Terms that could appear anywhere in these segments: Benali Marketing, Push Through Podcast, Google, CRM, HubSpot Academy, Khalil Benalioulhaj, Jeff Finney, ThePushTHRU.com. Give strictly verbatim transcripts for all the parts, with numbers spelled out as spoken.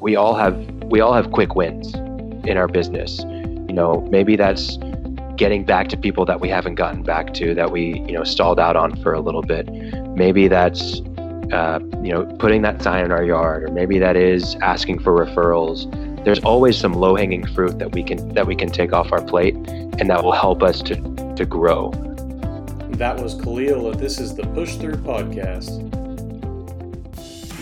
we all have we all have quick wins in our business. You know, maybe that's getting back to people that we haven't gotten back to, that we, you know, stalled out on for a little bit. Maybe that's uh, you know, putting that sign in our yard, or maybe that is asking for referrals. There's always some low-hanging fruit that we can that we can take off our plate, and that will help us to, to grow. That was Khalil. This is the Push Through Podcast.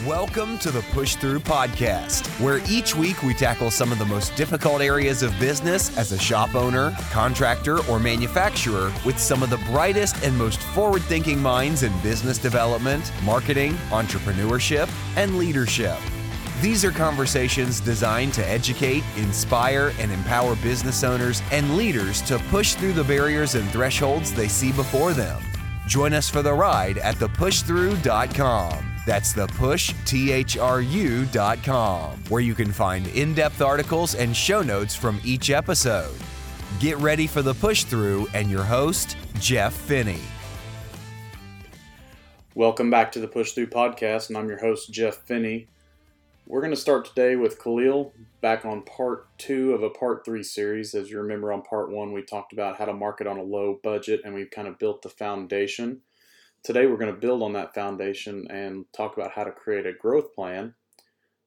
Welcome to the Push Through Podcast, where each week we tackle some of the most difficult areas of business as a shop owner, contractor, or manufacturer with some of the brightest and most forward-thinking minds in business development, marketing, entrepreneurship, and leadership. These are conversations designed to educate, inspire, and empower business owners and leaders to push through the barriers and thresholds they see before them. Join us for the ride at the push through dot com. That's the push thru dot com, where you can find in-depth articles and show notes from each episode. Get ready for the Push Through and your host, Jeff Finney. Welcome back to the Push Through Podcast, and I'm your host, Jeff Finney. We're going to start today with Khalil, back on part two of a part three series. As you remember, on part one, we talked about how to market on a low budget, and we've kind of built the foundation. Today, we're going to build on that foundation and talk about how to create a growth plan.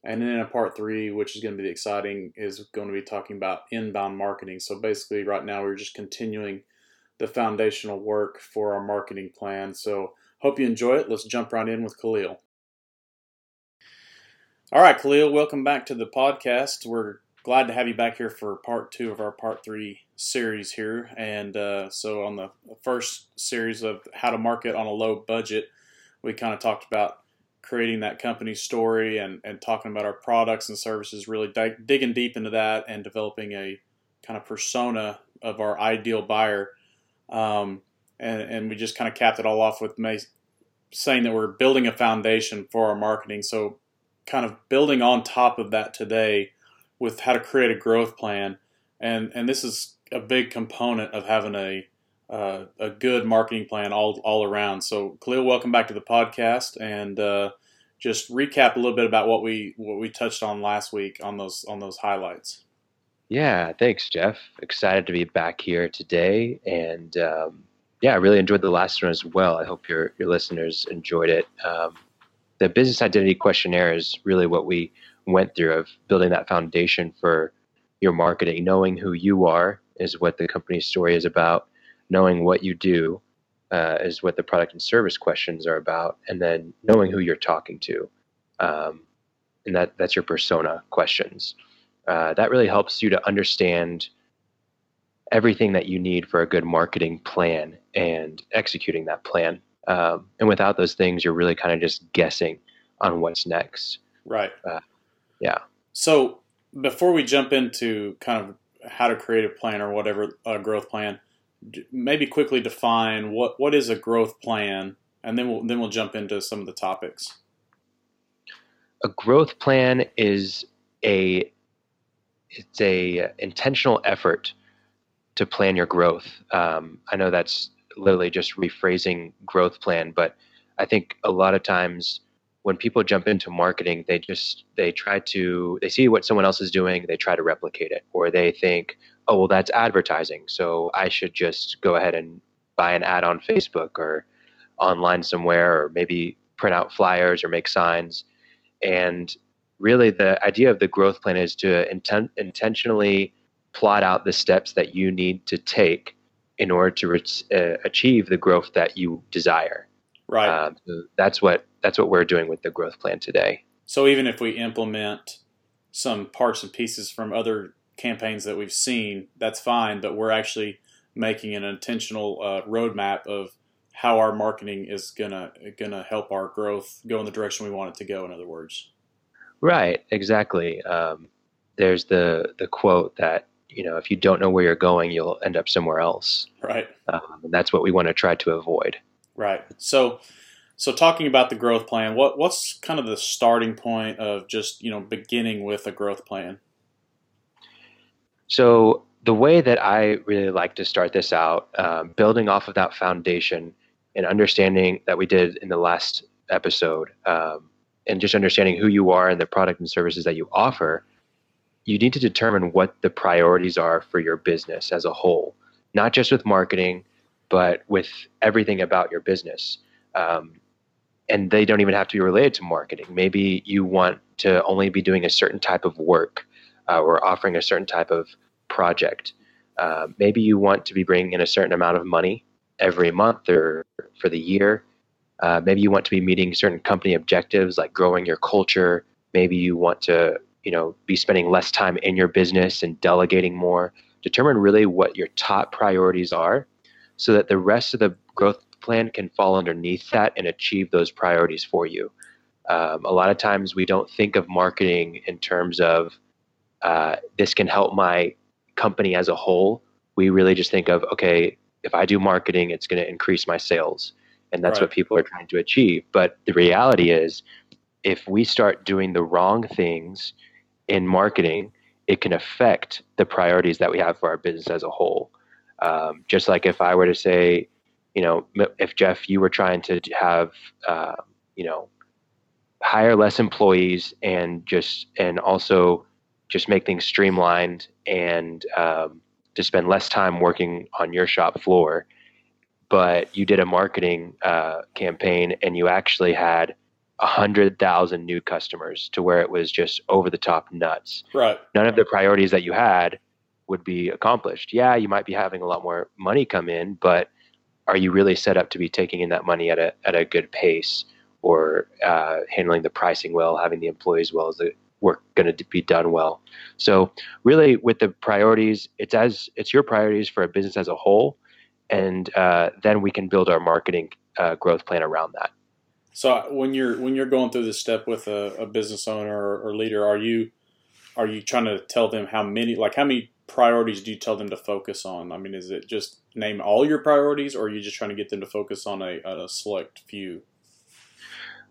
And then in a part three, which is going to be exciting, is going to be talking about inbound marketing. So basically, right now, we're just continuing the foundational work for our marketing plan. So hope you enjoy it. Let's jump right in with Khalil. All right, Khalil, welcome back to the podcast. We're glad to have you back here for part two of our part three series here. And uh, so on the first series of how to market on a low budget, we kind of talked about creating that company story and, and talking about our products and services, really di- digging deep into that and developing a kind of persona of our ideal buyer. Um, and, and we just kind of capped it all off with May saying that we're building a foundation for our marketing. So kind of building on top of that today with how to create a growth plan, and and this is a big component of having a uh, a good marketing plan all all around. So Khalil, welcome back to the podcast, and uh, just recap a little bit about what we what we touched on last week on those on those highlights. Yeah, thanks, Jeff. Excited to be back here today, and um, yeah, I really enjoyed the last one as well. I hope your your listeners enjoyed it. Um, The business identity questionnaire is really what we went through of building that foundation for your marketing. Knowing who you are is what the company story is about. Knowing what you do uh, is what the product and service questions are about. And then knowing who you're talking to. Um, and that, that's your persona questions. Uh, that really helps you to understand everything that you need for a good marketing plan and executing that plan. Um, and without those things, you're really kind of just guessing on what's next. Right. Uh, yeah. So before we jump into kind of how to create a plan or whatever, a growth plan, maybe quickly define what, what is a growth plan, and then we'll, then we'll jump into some of the topics. A growth plan is a, it's a intentional effort to plan your growth. Um, I know that's literally just rephrasing growth plan, but I think a lot of times when people jump into marketing, they just, they try to, they see what someone else is doing, they try to replicate it, or they think, oh, well, that's advertising, so I should just go ahead and buy an ad on Facebook or online somewhere, or maybe print out flyers or make signs. And really the idea of the growth plan is to inten- intentionally plot out the steps that you need to take in order to uh, achieve the growth that you desire. Right. Um, so that's what that's what we're doing with the growth plan today. So even if we implement some parts and pieces from other campaigns that we've seen, that's fine, but we're actually making an intentional uh, roadmap of how our marketing is gonna gonna help our growth go in the direction we want it to go, in other words. Right, exactly. Um, there's the the quote that, you know, if you don't know where you're going, you'll end up somewhere else. Right. Um, and that's what we want to try to avoid. Right. So, so talking about the growth plan, what, what's kind of the starting point of just, you know, beginning with a growth plan? So the way that I really like to start this out, um, building off of that foundation and understanding that we did in the last episode, um, and just understanding who you are and the product and services that you offer, you need to determine what the priorities are for your business as a whole, not just with marketing, but with everything about your business. Um, and they don't even have to be related to marketing. Maybe you want to only be doing a certain type of work uh, or offering a certain type of project. Uh, maybe you want to be bringing in a certain amount of money every month or for the year. Uh, maybe you want to be meeting certain company objectives like growing your culture. Maybe you want to, you know, be spending less time in your business and delegating more. Determine really what your top priorities are so that the rest of the growth plan can fall underneath that and achieve those priorities for you. Um, a lot of times we don't think of marketing in terms of uh, this can help my company as a whole. We really just think of, okay, if I do marketing, it's going to increase my sales. And that's right. What people are trying to achieve. But the reality is, if we start doing the wrong things in marketing, it can affect the priorities that we have for our business as a whole. Um, just like if I were to say, you know, if Jeff, you were trying to have, uh, you know, hire less employees and just, and also just make things streamlined and um, to spend less time working on your shop floor, but you did a marketing uh, campaign and you actually had one hundred thousand new customers to where it was just over the top nuts. Right. None of the priorities that you had would be accomplished. Yeah, you might be having a lot more money come in, but are you really set up to be taking in that money at a at a good pace or uh, handling the pricing well, having the employees well, is the work going to be done well? So really with the priorities, it's as it's your priorities for a business as a whole, and uh, then we can build our marketing uh, growth plan around that. So when you're when you're going through this step with a, a business owner or, or leader, are you are you trying to tell them how many like how many priorities do you tell them to focus on? I mean, is it just name all your priorities, or are you just trying to get them to focus on a, a select few?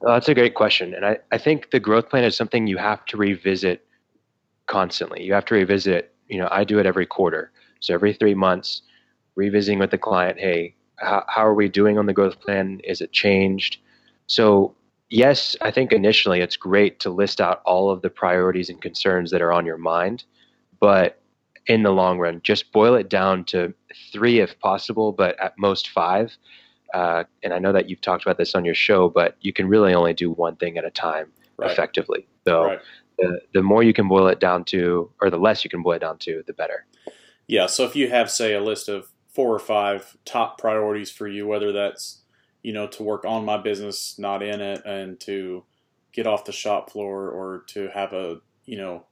Well, that's a great question, and I, I think the growth plan is something you have to revisit constantly. You have to revisit. You know, I do it every quarter, so every three months, revisiting with the client. Hey, how, how are we doing on the growth plan? Is it changed? So yes, I think initially it's great to list out all of the priorities and concerns that are on your mind, but in the long run, just boil it down to three if possible, but at most five. Uh, and I know that you've talked about this on your show, but you can really only do one thing at a time right. effectively. So right. the, the more you can boil it down to, or the less you can boil it down to, the better. Yeah. So if you have, say, a list of four or five top priorities for you, whether that's, you know, to work on my business, not in it, and to get off the shop floor, or to have a, you know,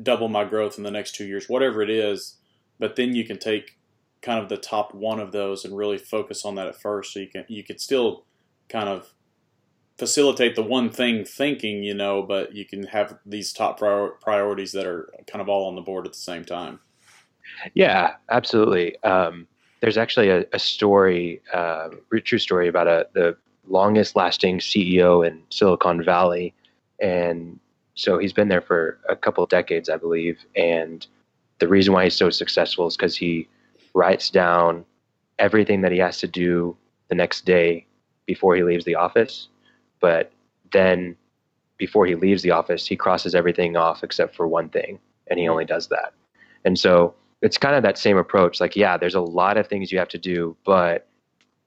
double my growth in the next two years, whatever it is. But then you can take kind of the top one of those and really focus on that at first. So you can, you can still kind of facilitate the one thing thinking, you know, but you can have these top prior- priorities that are kind of all on the board at the same time. Yeah, absolutely. Um, There's actually a, a story, uh, a true story about a, the longest lasting C E O in Silicon Valley. And so he's been there for a couple of decades, I believe. And the reason why he's so successful is because he writes down everything that he has to do the next day before he leaves the office. But then before he leaves the office, he crosses everything off except for one thing. And he only does that. And so it's kind of that same approach. Like, yeah, there's a lot of things you have to do, but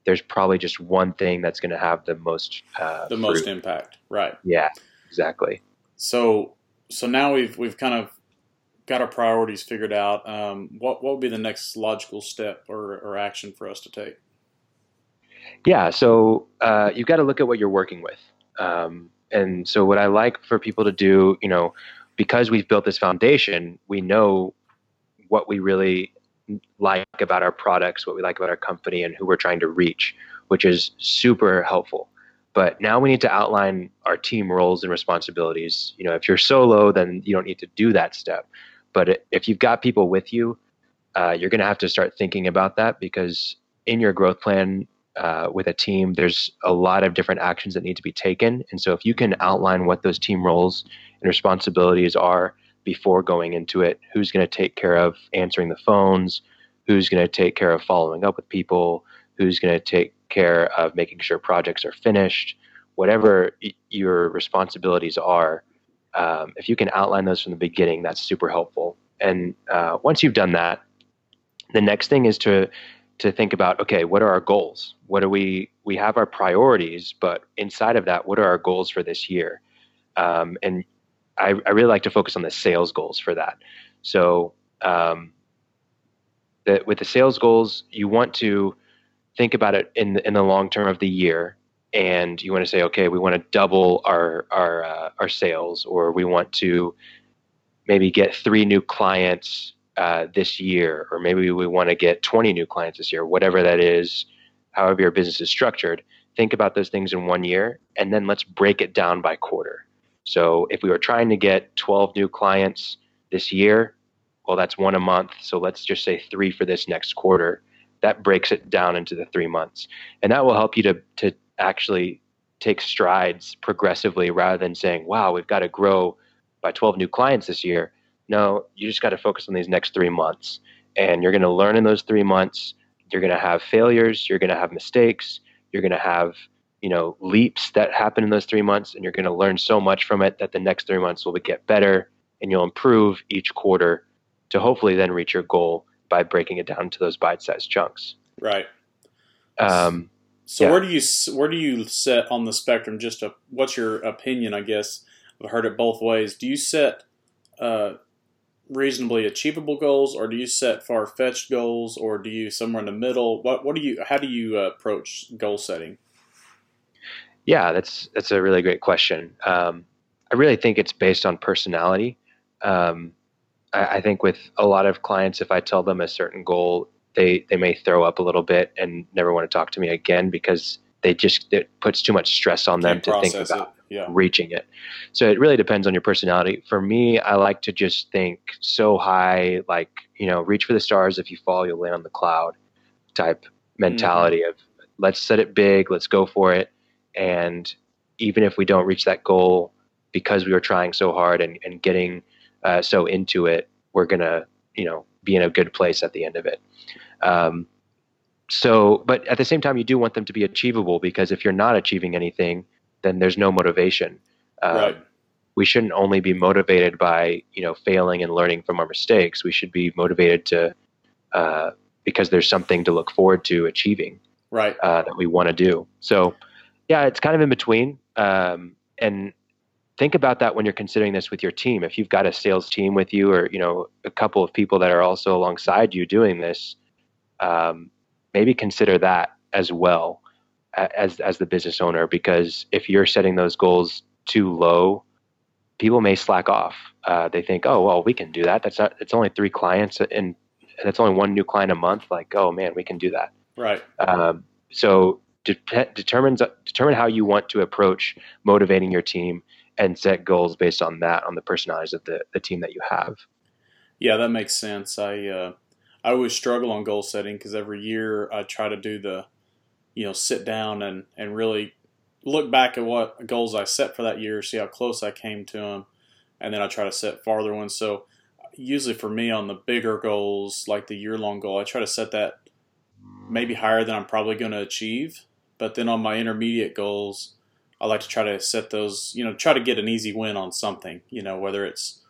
there's probably just one thing that's going to have the most uh, the most fruit. impact, right? Yeah, exactly. So, so now we've we've kind of got our priorities figured out. Um, what what would be the next logical step or, or action for us to take? Yeah, so uh, you've got to look at what you're working with, um, and so what I like for people to do, you know, because we've built this foundation, we know what we really like about our products, what we like about our company, and who we're trying to reach, which is super helpful. But now we need to outline our team roles and responsibilities. You know, if you're solo, then you don't need to do that step. But if you've got people with you, uh, you're going to have to start thinking about that, because in your growth plan uh, with a team, there's a lot of different actions that need to be taken. And so if you can outline what those team roles and responsibilities are before going into it, who's going to take care of answering the phones, who's going to take care of following up with people, who's going to take care of making sure projects are finished, whatever your responsibilities are, um, if you can outline those from the beginning, that's super helpful. And uh, once you've done that, the next thing is to to think about, okay, what are our goals? What are we, we have our priorities, but inside of that, what are our goals for this year? Um, and I, I really like to focus on the sales goals for that. So um, the, with the sales goals, you want to think about it in the, in the long term of the year. And you want to say, okay, we want to double our our uh, our sales, or we want to maybe get three new clients uh, this year, or maybe we want to get twenty new clients this year, whatever that is, however your business is structured. Think about those things in one year, and then let's break it down by quarter. So if we were trying to get twelve new clients this year, well, that's one a month. So let's just say three for this next quarter. That breaks it down into the three months. And that will help you to to actually take strides progressively, rather than saying, wow, we've got to grow by twelve new clients this year. No, you just got to focus on these next three months. And you're going to learn in those three months. You're going to have failures. You're going to have mistakes. You're going to have, you know, leaps that happen in those three months. And you're going to learn so much from it that the next three months will get better, and you'll improve each quarter to hopefully then reach your goal by breaking it down into those bite-sized chunks. Right. Um, So yeah. where do you where do you set on the spectrum? Just a, what's your opinion? I guess I've heard it both ways. Do you set uh, reasonably achievable goals, or do you set far-fetched goals, or do you somewhere in the middle? What what do you how do you approach goal setting? Yeah, that's that's a really great question. Um, I really think it's based on personality. Um, I, I think with a lot of clients, if I tell them a certain goal, They they may throw up a little bit and never want to talk to me again, because they just it puts too much stress on them to think about yeah. reaching it. So it really depends on your personality. For me, I like to just think so high, like, you know, reach for the stars. If you fall, you'll land on the cloud type mentality mm-hmm. of let's set it big, let's go for it. And even if we don't reach that goal, because we were trying so hard and, and getting uh, so into it, we're going to, you know, be in a good place at the end of it. Um, so, but at the same time, you do want them to be achievable, because if you're not achieving anything, then there's no motivation. Um, right. We shouldn't only be motivated by, you know, failing and learning from our mistakes. We should be motivated to, uh, because there's something to look forward to achieving, right. Uh, that we want to do. So yeah, it's kind of in between. Um, and think about that when you're considering this with your team. If you've got a sales team with you, or, you know, a couple of people that are also alongside you doing this, um, maybe consider that as well as, as the business owner, because if you're setting those goals too low, people may slack off. Uh, they think, oh, well, we can do that. That's not, it's only three clients and that's only one new client a month. Like, oh man, we can do that. Right. Um, so de- determines, determine how you want to approach motivating your team, and set goals based on that, on the personalities of the, the team that you have. Yeah, that makes sense. I uh, I always struggle on goal setting, because every year I try to do the, you know, sit down and, and really look back at what goals I set for that year, see how close I came to them, and then I try to set farther ones. So usually for me on the bigger goals, like the year-long goal, I try to set that maybe higher than I'm probably going to achieve. But then on my intermediate goals, I like to try to set those, you know, try to get an easy win on something, you know, whether it's,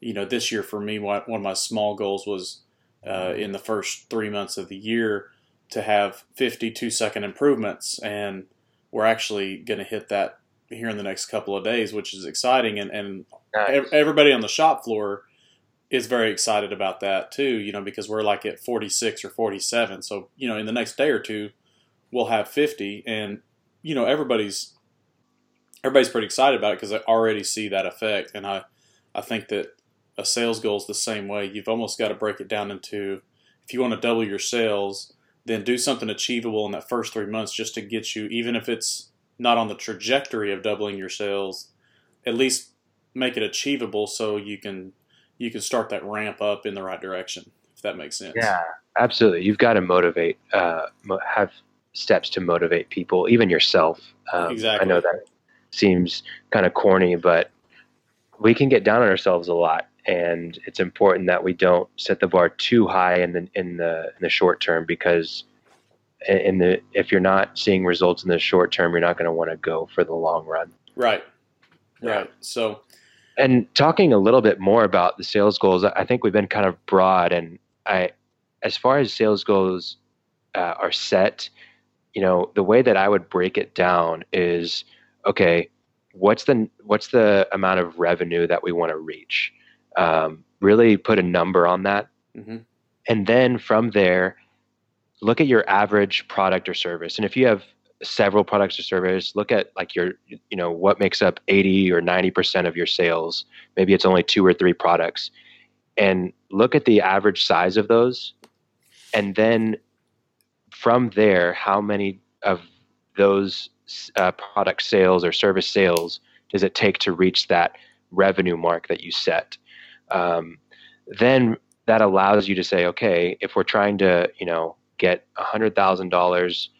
you know, this year for me, one of my small goals was uh, in the first three months of the year to have fifty two second improvements. And we're actually going to hit that here in the next couple of days, which is exciting. And, and nice. Everybody on the shop floor is very excited about that too, you know, because we're like at forty-six or forty-seven. So, you know, in the next day or two, we'll have fifty, and, you know, everybody's, Everybody's pretty excited about it because I already see that effect. And I, I think that a sales goal is the same way. You've almost got to break it down into, if you want to double your sales, then do something achievable in that first three months just to get you, even if it's not on the trajectory of doubling your sales, at least make it achievable so you can you can start that ramp up in the right direction, if that makes sense. Yeah, absolutely. You've got to motivate, uh, have steps to motivate people, even yourself. Um, exactly. I know that seems kind of corny, but we can get down on ourselves a lot, and it's important that we don't set the bar too high in the in the in the short term, because in the if you're not seeing results in the short term, you're not going to want to go for the long run. Right. Yeah. Right. So, and talking a little bit more about the sales goals, I think we've been kind of broad, and I, as far as sales goals uh, are set, you know, the way that I would break it down is, okay, what's the what's the amount of revenue that we want to reach? Um, really put a number on that. Mm-hmm. And then from there, look at your average product or service. And if you have several products or service, look at like your, you know, what makes up eighty or ninety percent of your sales. Maybe it's only two or three products, and look at the average size of those. And then from there, how many of those uh, product sales or service sales does it take to reach that revenue mark that you set? Um, then that allows you to say, okay, if we're trying to, you know, get one hundred thousand dollars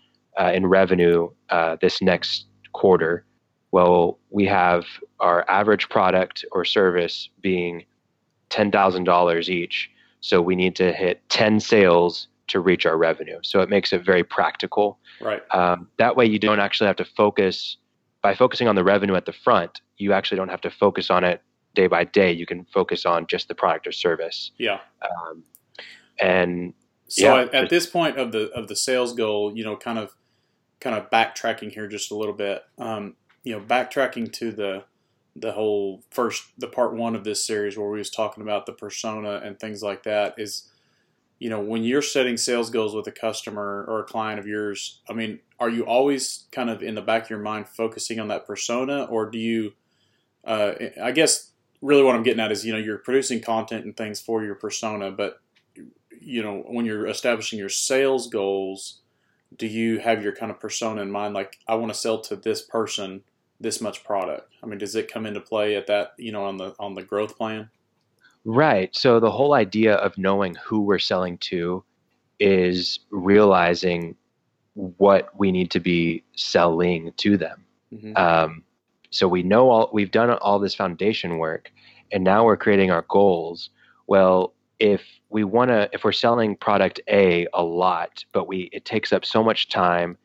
uh, in revenue uh, this next quarter, well, we have our average product or service being ten thousand dollars each. So we need to hit ten sales to reach our revenue. So it makes it very practical. Right. Um, that way you don't actually have to focus, by focusing on the revenue at the front, you actually don't have to focus on it day by day. You can focus on just the product or service. Yeah. Um, and so yeah. at, at this point of the of the sales goal, you know, kind of kind of backtracking here just a little bit. Um, you know, backtracking to the the whole first the part one of this series where we was talking about the persona and things like that is, you know, when you're setting sales goals with a customer or a client of yours, I mean, are you always kind of in the back of your mind focusing on that persona, or do you, uh, I guess really what I'm getting at is, you know, you're producing content and things for your persona, but, you know, when you're establishing your sales goals, do you have your kind of persona in mind? Like, I want to sell to this person this much product. I mean, does it come into play at that, you know, on the, on the growth plan? Right. So the whole idea of knowing who we're selling to is realizing what we need to be selling to them. Mm-hmm. Um, so we know all we've done all this foundation work, and now we're creating our goals. Well, if we want to, if we're selling product A a lot, but we it takes up so much time,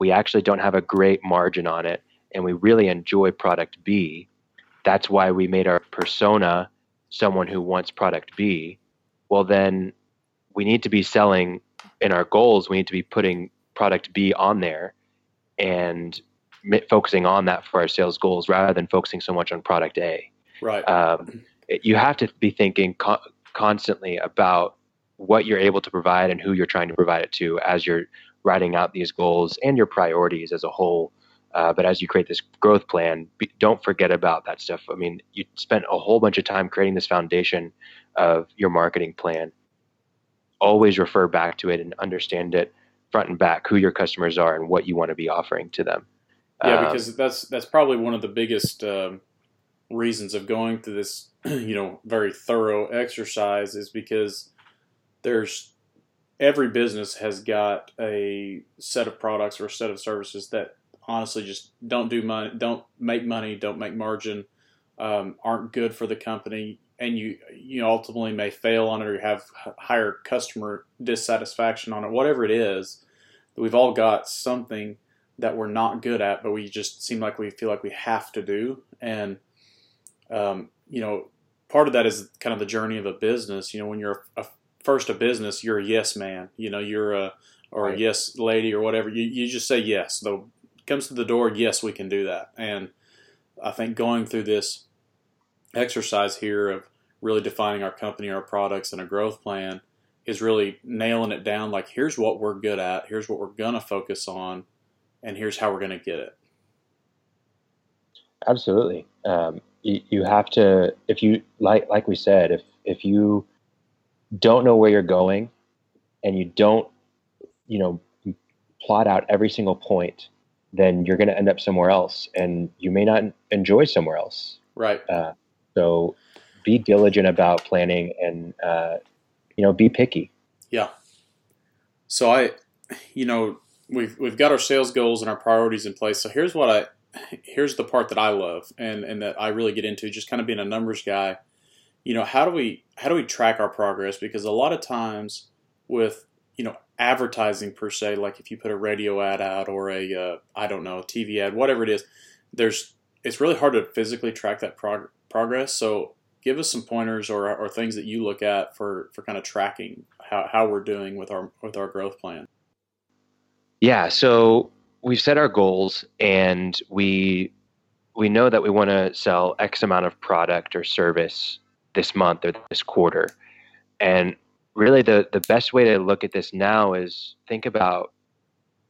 we actually don't have a great margin on it, and we really enjoy product B. That's why we made our persona someone who wants product B. Well, then we need to be selling in our goals. We need to be putting product B on there and m- focusing on that for our sales goals rather than focusing so much on product A. Right. Um, it, you have to be thinking co- constantly about what you're able to provide and who you're trying to provide it to as you're writing out these goals and your priorities as a whole. Uh, but as you create this growth plan, be, don't forget about that stuff. I mean, you spent a whole bunch of time creating this foundation of your marketing plan. Always refer back to it and understand it front and back, who your customers are and what you want to be offering to them. Yeah, um, because that's that's probably one of the biggest um, reasons of going through this, you know, very thorough exercise is because there's every business has got a set of products or a set of services that honestly just don't do money, don't make money, don't make margin, um, aren't good for the company. And you, you ultimately may fail on it or have higher customer dissatisfaction on it, whatever it is. We've all got something that we're not good at, but we just seem like we feel like we have to do. And, um, you know, part of that is kind of the journey of a business. You know, when you're a, a, first a business, you're a yes man, you know, you're a, or right. a yes lady or whatever. You, you just say yes, though. Comes to the door, yes, we can do that. And I think going through this exercise here of really defining our company, our products, and a growth plan is really nailing it down. Like, here's what we're good at, here's what we're gonna focus on, and here's how we're gonna get it. Absolutely. Um, you, you have to, if you like, like we said, if if you don't know where you're going, and you don't, you know, plot out every single point, then you're going to end up somewhere else, and you may not enjoy somewhere else. Right. Uh, so be diligent about planning and, uh, you know, be picky. Yeah. So I, you know, we've, we've got our sales goals and our priorities in place. So here's what I, here's the part that I love and, and that I really get into, just kind of being a numbers guy. You know, how do we, how do we track our progress? Because a lot of times with, you know, advertising per se, like if you put a radio ad out or a, uh, I don't know, a T V ad, whatever it is, there's it's really hard to physically track that prog- progress. So give us some pointers or, or things that you look at for, for kind of tracking how, how we're doing with our with our growth plan. Yeah, so we've set our goals and we we know that we want to sell X amount of product or service this month or this quarter. And really the, the best way to look at this now is think about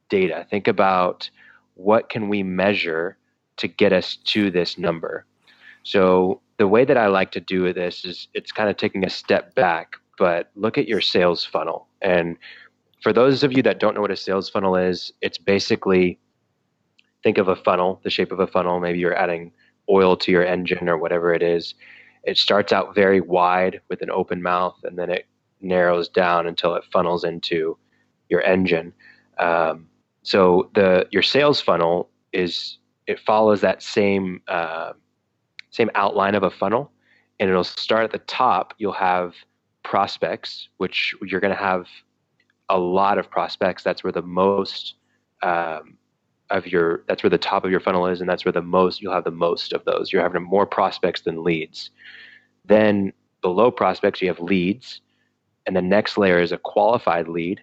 data. Think about what can we measure to get us to this number. So the way that I like to do this is it's kind of taking a step back, but look at your sales funnel. And for those of you that don't know what a sales funnel is, it's basically, think of a funnel, the shape of a funnel. Maybe you're adding oil to your engine or whatever it is. It starts out very wide with an open mouth, and then it narrows down until it funnels into your engine. Um, so the your sales funnel is, it follows that same uh, same outline of a funnel, and it'll start at the top. You'll have prospects, which you're going to have a lot of prospects. That's where the most um, of your, that's where the top of your funnel is. And that's where the most, you'll have the most of those. You're having more prospects than leads. Then below prospects, you have leads. And the next layer is a qualified lead.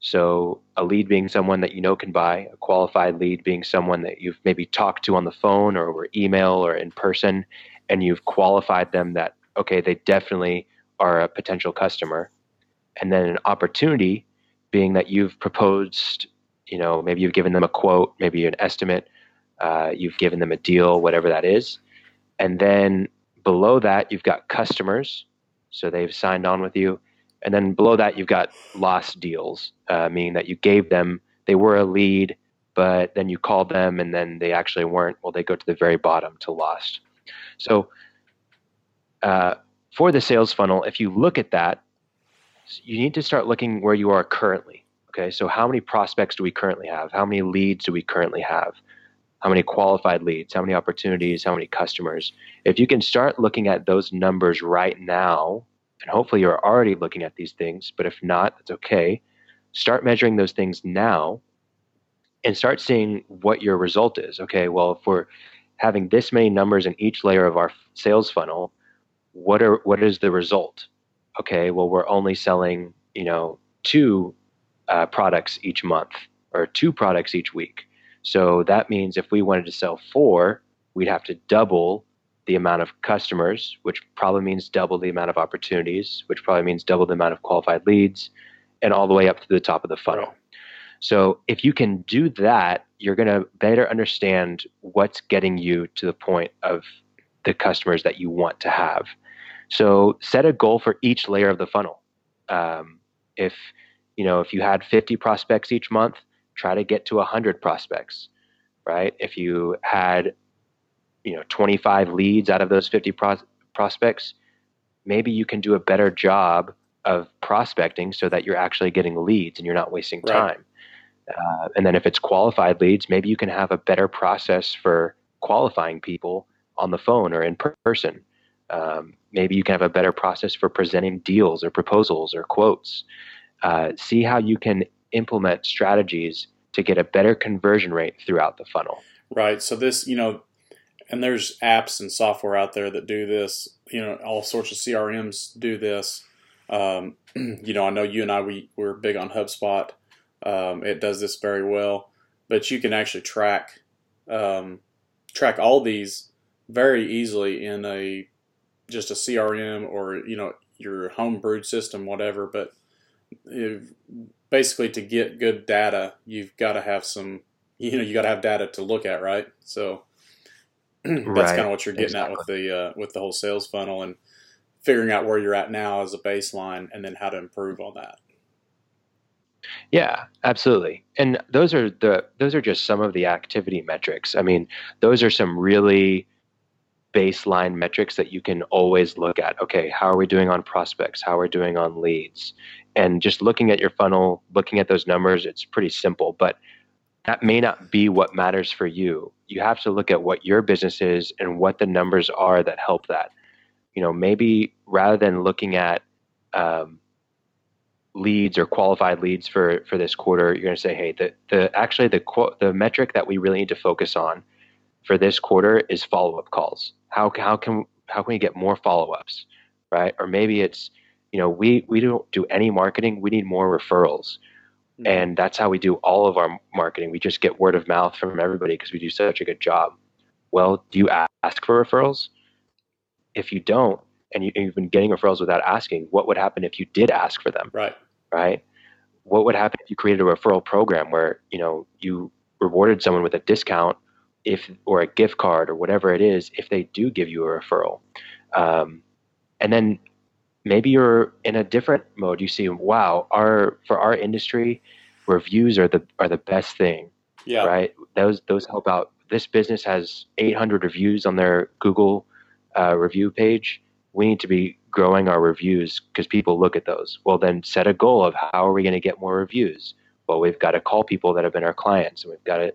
So a lead being someone that you know can buy, a qualified lead being someone that you've maybe talked to on the phone or over email or in person, and you've qualified them that, okay, they definitely are a potential customer. And then an opportunity being that you've proposed, you know, maybe you've given them a quote, maybe an estimate, uh, you've given them a deal, whatever that is. And then below that, you've got customers. So they've signed on with you. And then below that, you've got lost deals, uh, meaning that you gave them, they were a lead, but then you called them and then they actually weren't. Well, they go to the very bottom to lost. So uh, for the sales funnel, if you look at that, you need to start looking where you are currently. Okay, so how many prospects do we currently have? How many leads do we currently have? How many qualified leads? How many opportunities? How many customers? If you can start looking at those numbers right now, and hopefully you're already looking at these things, but if not, that's okay. Start measuring those things now and start seeing what your result is. Okay, well, if we're having this many numbers in each layer of our sales funnel, what are what is the result? Okay, well, we're only selling, you know, two uh, products each month or two products each week. So that means if we wanted to sell four, we'd have to double the amount of customers, which probably means double the amount of opportunities, which probably means double the amount of qualified leads, and all the way up to the top of the funnel. So if you can do that, you're going to better understand what's getting you to the point of the customers that you want to have. So set a goal for each layer of the funnel. Um, if you know if you had fifty prospects each month, try to get to one hundred prospects, right? If you had you know twenty-five leads out of those fifty pros- prospects, maybe you can do a better job of prospecting so that you're actually getting leads and you're not wasting time. Right. Uh, and then if it's qualified leads, maybe you can have a better process for qualifying people on the phone or in per- person. Um, maybe you can have a better process for presenting deals or proposals or quotes. Uh, see how you can implement strategies to get a better conversion rate throughout the funnel. Right. So this, you know, and there's apps and software out there that do this, you know, all sorts of C R Ms do this. Um, you know, I know you and I, we, we're big on HubSpot. Um, it does this very well, but you can actually track, um, track all these very easily in a, just a C R M or, you know, your homebrewed system, whatever. But if, basically to get good data, you've got to have some, you know, you got to have data to look at, right? So that's right. Kind of what you're getting exactly. at with the, uh, with the whole sales funnel and figuring out where you're at now as a baseline and then how to improve on that. Yeah, absolutely. And those are the, those are just some of the activity metrics. I mean, those are some really baseline metrics that you can always look at. Okay, how are we doing on prospects? How are we doing on leads? And just looking at your funnel, looking at those numbers, it's pretty simple, but that may not be what matters for you. You have to look at what your business is and what the numbers are that help that. You know, maybe rather than looking at um, leads or qualified leads for, for this quarter, you're going to say, hey, the, the actually the the metric that we really need to focus on for this quarter is follow-up calls. How how can how can we get more follow-ups, right? Or maybe it's, you know, we we don't do any marketing. We need more referrals, mm-hmm. and that's how we do all of our marketing. We just get word of mouth from everybody because we do such a good job. Well, do you ask for referrals? If you don't, and you, you've been getting referrals without asking, what would happen if you did ask for them? Right. Right. What would happen if you created a referral program where, you know, you rewarded someone with a discount if, or a gift card or whatever it is, if they do give you a referral? Um, and then maybe you're in a different mode. You see, wow, our, for our industry, reviews are the, are the best thing. Yeah. Right. Those, those help out. This business has eight hundred reviews on their Google uh, review page. We need to be growing our reviews because people look at those. Well, then set a goal of how are we going to get more reviews? Well, we've got to call people that have been our clients, and we've got to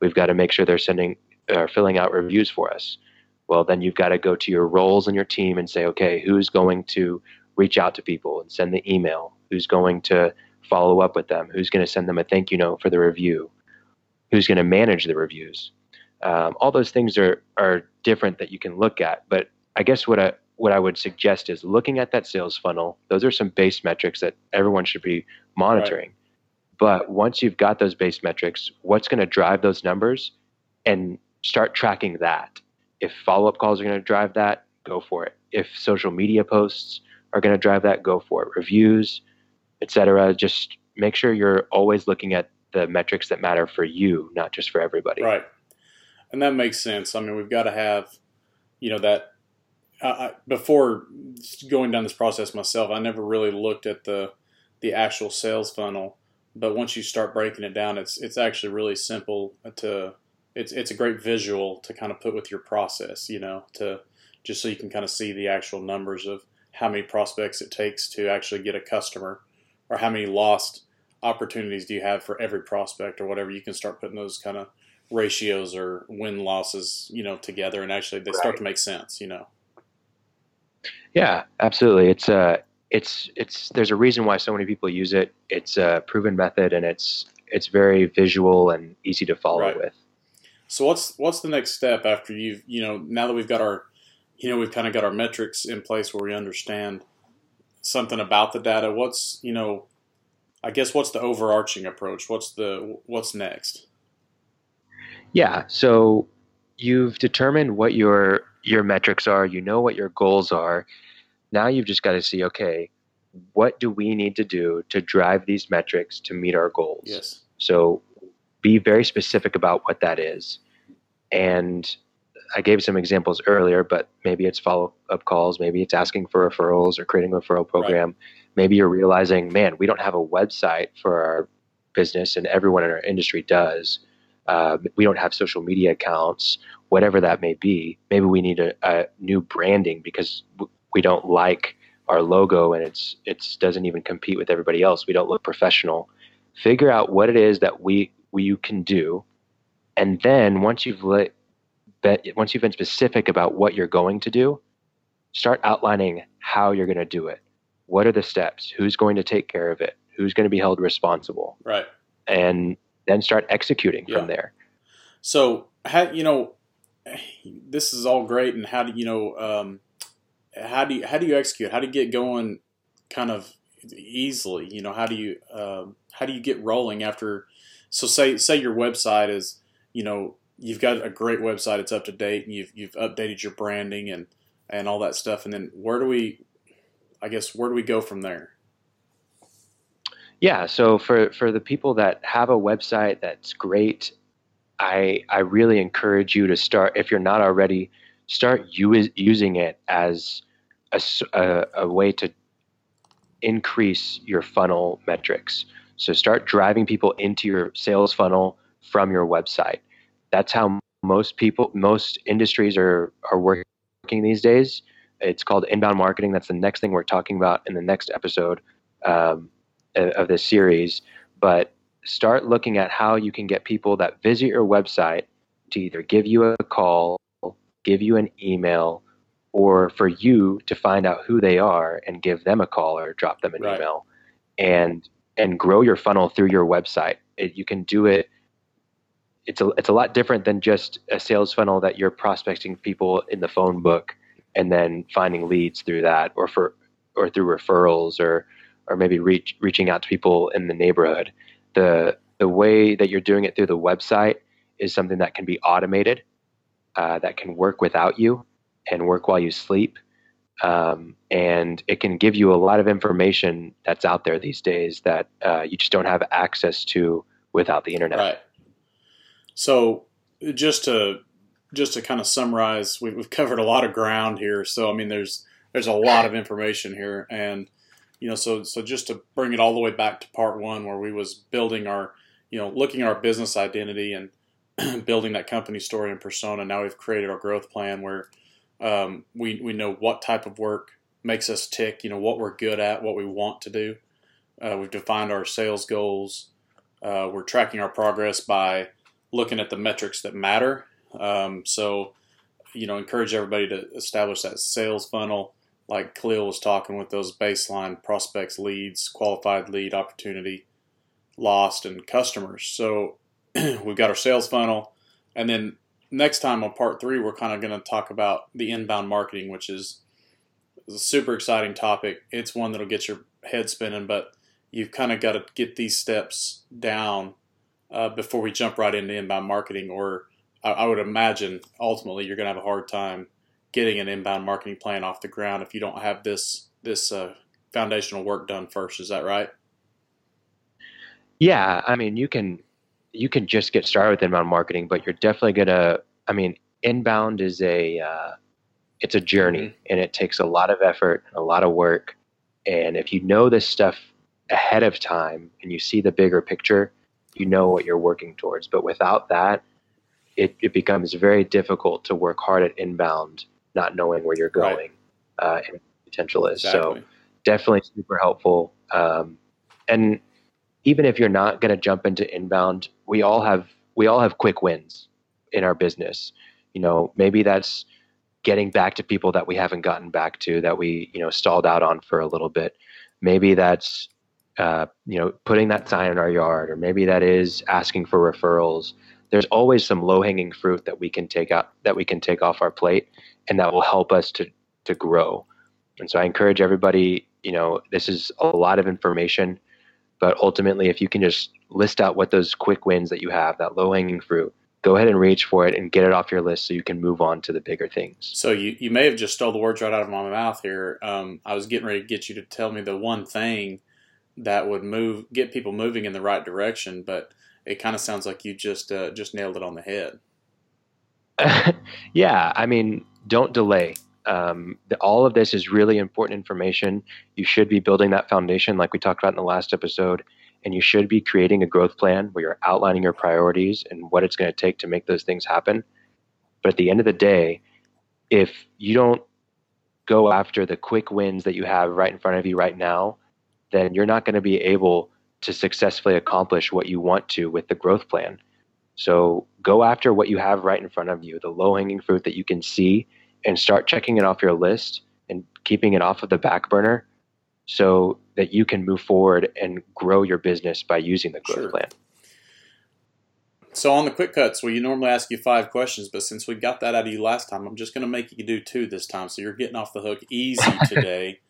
we've got to make sure they're sending or uh, filling out reviews for us. Well, then you've got to go to your roles in your team and say, okay, who's going to reach out to people and send the email? Who's going to follow up with them? Who's going to send them a thank you note for the review? Who's going to manage the reviews? Um, all those things are are different that you can look at, but I guess what I What I would suggest is looking at that sales funnel. Those are some base metrics that everyone should be monitoring. Right. But once you've got those base metrics, what's going to drive those numbers, and start tracking that. If follow-up calls are going to drive that, go for it. If social media posts are going to drive that, go for it. Reviews, et cetera. Just make sure you're always looking at the metrics that matter for you, not just for everybody. Right. And that makes sense. I mean, we've got to have, you know, that. Uh, before going down this process myself, I never really looked at the the actual sales funnel. But once you start breaking it down, it's it's actually really simple to it's it's a great visual to kind of put with your process, you know, to just so you can kind of see the actual numbers of how many prospects it takes to actually get a customer, or how many lost opportunities do you have for every prospect or whatever. You can start putting those kind of ratios or win losses, you know, together, and actually they start to make sense, you know. Yeah, absolutely. It's a, uh, it's, it's, there's a reason why so many people use it. It's a proven method, and it's, it's very visual and easy to follow right. with. So what's, what's the next step after you've, you know, now that we've got our, you know, we've kind of got our metrics in place where we understand something about the data? What's, you know, I guess what's the overarching approach? What's the, what's next? Yeah. So you've determined what your, your metrics are, you know what your goals are. Now you've just got to see, okay, what do we need to do to drive these metrics to meet our goals? Yes. So be very specific about what that is. And I gave some examples earlier, but maybe it's follow-up calls, maybe it's asking for referrals or creating a referral program. Right. Maybe you're realizing, man, we don't have a website for our business, and everyone in our industry does. Uh, we don't have social media accounts, whatever that may be. Maybe we need a, a new branding because we don't like our logo, and it's it's doesn't even compete with everybody else. We don't look professional. Figure out what it is that we, we you can do, and then once you've lit, once you've been specific about what you're going to do, start outlining how you're going to do it. What are the steps? Who's going to take care of it? Who's going to be held responsible? Right. And then start executing yeah. from there. So, how, you know, this is all great. And how do you know, um, how do you, how do you execute? How do you get going kind of easily? You know, how do you, um, how do you get rolling after? So say, say your website is, you know, you've got a great website, it's up to date, and you've, you've updated your branding and, and all that stuff. And then where do we, I guess, where do we go from there? Yeah, so for, for the people that have a website that's great, I I really encourage you to start, if you're not already, start u- using it as a, a, a way to increase your funnel metrics. So start driving people into your sales funnel from your website. That's how most people, most industries are, are working these days. It's called inbound marketing. That's the next thing we're talking about in the next episode. Um, of this series, but start looking at how you can get people that visit your website to either give you a call, give you an email, or for you to find out who they are and give them a call or drop them an right. email. and and grow your funnel through your website. It, you can do it. It's a, it's a lot different than just a sales funnel that you're prospecting people in the phone book and then finding leads through that, or for or through referrals, or or maybe reach, reaching out to people in the neighborhood. The the way that you're doing it through the website is something that can be automated, uh, that can work without you and work while you sleep. Um, and it can give you a lot of information that's out there these days that uh, you just don't have access to without the internet. Right. So just to just to kind of summarize, we've, we've covered a lot of ground here. So, I mean, there's there's a lot of information here. And, you know, so so just to bring it all the way back to part one, where we was building our, you know, looking at our business identity and building that company story and persona. Now we've created our growth plan where um, we, we know what type of work makes us tick, you know, what we're good at, what we want to do. Uh, we've defined our sales goals. Uh, we're tracking our progress by looking at the metrics that matter. Um, so, you know, encourage everybody to establish that sales funnel, like Khalil was talking, with those baseline prospects, leads, qualified lead, opportunity, lost, and customers. So we've got our sales funnel. And then next time on part three, we're kind of going to talk about the inbound marketing, which is a super exciting topic. It's one that'll get your head spinning, but you've kind of got to get these steps down Uh, before we jump right into inbound marketing, or I, I would imagine ultimately you're going to have a hard time getting an inbound marketing plan off the ground if you don't have this this uh, foundational work done first. Is that right? Yeah, I mean you can you can just get started with inbound marketing, but you're definitely gonna. I mean, inbound is a uh, it's a journey, mm-hmm. and it takes a lot of effort, a lot of work, and if you know this stuff ahead of time and you see the bigger picture, you know what you're working towards. But without that, it, it becomes very difficult to work hard at inbound, not knowing where you're going, right. uh, and potential is. Exactly. So definitely super helpful. Um, and even if you're not going to jump into inbound, we all have, we all have quick wins in our business. You know, maybe that's getting back to people that we haven't gotten back to, that we, you know, stalled out on for a little bit. Maybe that's, Uh, you know, putting that sign in our yard, or maybe that is asking for referrals. There's always some low-hanging fruit that we can take out, that we can take off our plate, and that will help us to to grow. And so I encourage everybody, you know, this is a lot of information, but ultimately, if you can just list out what those quick wins that you have, that low-hanging fruit, go ahead and reach for it and get it off your list so you can move on to the bigger things. So you, you may have just stole the words right out of my mouth here. Um, I was getting ready to get you to tell me the one thing that would move, get people moving in the right direction, but it kind of sounds like you just uh, just nailed it on the head. Yeah, I mean, don't delay. Um, the, all of this is really important information. You should be building that foundation, like we talked about in the last episode, and you should be creating a growth plan where you're outlining your priorities and what it's going to take to make those things happen. But at the end of the day, if you don't go after the quick wins that you have right in front of you right now, then you're not going to be able to successfully accomplish what you want to with the growth plan. So go after what you have right in front of you, the low-hanging fruit that you can see, and start checking it off your list and keeping it off of the back burner so that you can move forward and grow your business by using the growth sure. plan. So on the quick cuts, well, you normally ask you five questions, but since we got that out of you last time, I'm just going to make you do two this time. So you're getting off the hook easy today.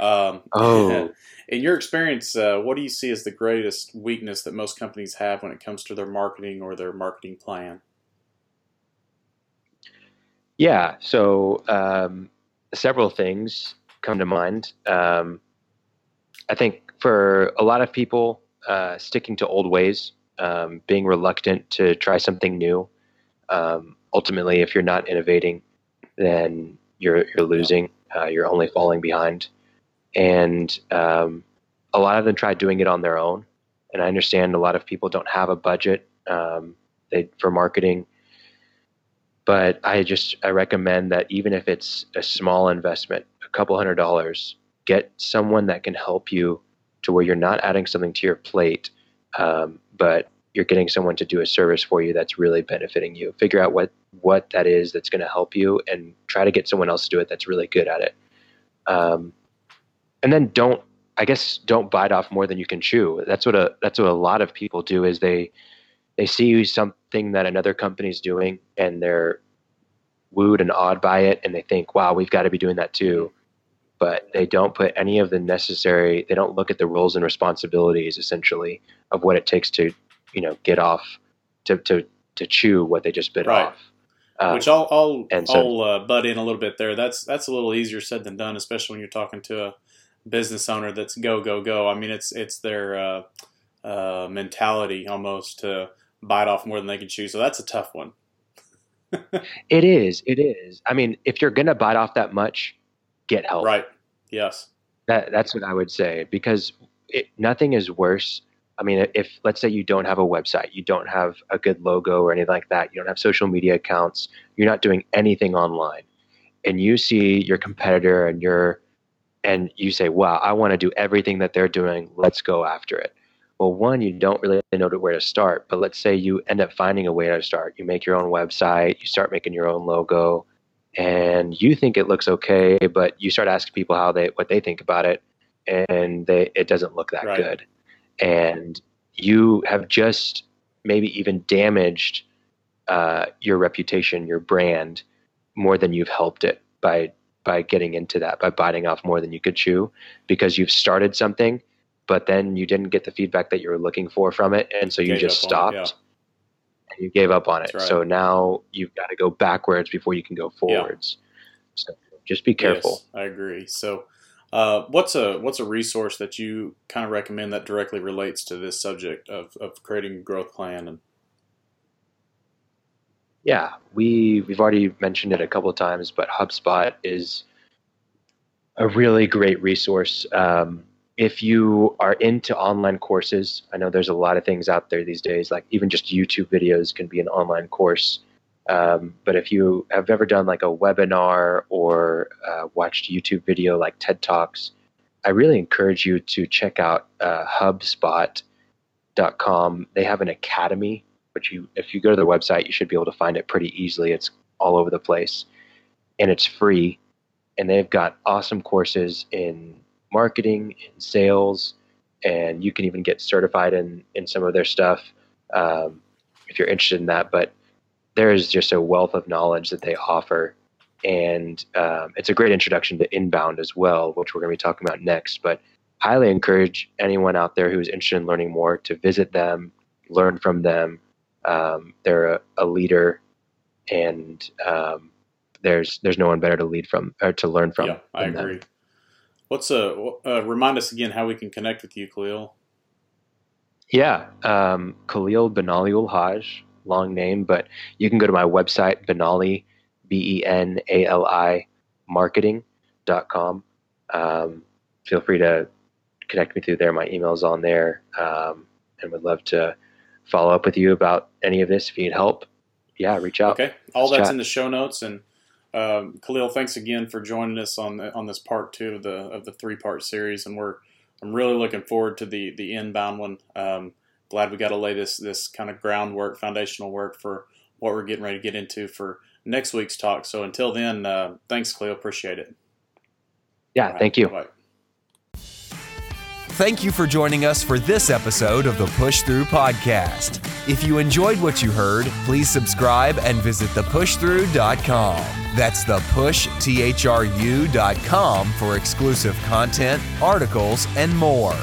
Um, oh. In your experience, uh, what do you see as the greatest weakness that most companies have when it comes to their marketing or their marketing plan? Yeah, so um, several things come to mind. Um, I think for a lot of people, uh, sticking to old ways, um, being reluctant to try something new. Um, ultimately, if you're not innovating, then you're, you're losing. Uh, you're only falling behind. And um, a lot of them try doing it on their own. And I understand a lot of people don't have a budget um, they, for marketing. But I just I recommend that even if it's a small investment, a couple hundred dollars, get someone that can help you to where you're not adding something to your plate, um, but you're getting someone to do a service for you that's really benefiting you. Figure out what, what that is that's going to help you and try to get someone else to do it that's really good at it. Um, And then don't I guess don't bite off more than you can chew. That's what a that's what a lot of people do is they they see something that another company's doing and they're wooed and awed by it and they think, wow, we've got to be doing that too. But they don't put any of the necessary, they don't look at the roles and responsibilities essentially of what it takes to, you know, get off, to to, to chew what they just bit right. off. Um, Which I'll, I'll, and so, I'll uh, butt in a little bit there. That's that's a little easier said than done, especially when you're talking to a business owner that's go, go, go. I mean, it's it's their uh, uh, mentality almost to bite off more than they can chew. So that's a tough one. It is. It is. I mean, if you're going to bite off that much, get help. Right. Yes. That, that's what I would say, because it, nothing is worse. I mean, if let's say you don't have a website, you don't have a good logo or anything like that, you don't have social media accounts, you're not doing anything online, and you see your competitor and your and you say, wow, I want to do everything that they're doing. Let's go after it. Well, one, you don't really know where to start, but let's say you end up finding a way to start. You make your own website, you start making your own logo, and you think it looks okay, but you start asking people how they what they think about it, and they it doesn't look that right. good. And you have just maybe even damaged uh, your reputation, your brand, more than you've helped it by by getting into that, by biting off more than you could chew, because you've started something, but then you didn't get the feedback that you were looking for from it, and so you, you just stopped, it, yeah. and you gave up on it. Right. So now you've got to go backwards before you can go forwards. Yeah. So just be careful. Yes, I agree. So. Uh, what's a what's a resource that you kind of recommend that directly relates to this subject of, of creating a growth plan? And yeah, we we've already mentioned it a couple of times, but HubSpot is a really great resource. Um, if you are into online courses, I know there's a lot of things out there these days, like even just YouTube videos can be an online course. Um, but if you have ever done like a webinar or uh, watched YouTube video like TED Talks, I really encourage you to check out uh, HubSpot dot com. They have an academy, which you, if you go to their website, you should be able to find it pretty easily. It's all over the place, and it's free. And they've got awesome courses in marketing, in sales, and you can even get certified in, in some of their stuff um, if you're interested in that. But there is just a wealth of knowledge that they offer, and um, it's a great introduction to inbound as well, which we're going to be talking about next. But highly encourage anyone out there who is interested in learning more to visit them, learn from them. Um, they're a, a leader, and um, there's there's no one better to lead from or to learn from. Yeah, I agree. Them. What's a uh, remind us again how we can connect with you, Khalil? Yeah, um, Khalil Benalioulhaj. Long name, but you can go to my website, Benali, B E N A L I, marketing dot com. Um, feel free to connect me through there. My email's on there, um, and would love to follow up with you about any of this. If you need help, yeah, reach out. Okay, all Let's that's chat. In the show notes. And um, Khalil, thanks again for joining us on the, on this part two of the of the three part series. And we're I'm really looking forward to the the inbound one. Um, Glad we got to lay this this kind of groundwork, foundational work for what we're getting ready to get into for next week's talk. So until then, uh, thanks, Cleo. Appreciate it. Yeah, right, thank you. Bye. Thank you for joining us for this episode of the Push Through Podcast. If you enjoyed what you heard, please subscribe and visit the push through dot com. That's the push through dot com for exclusive content, articles, and more.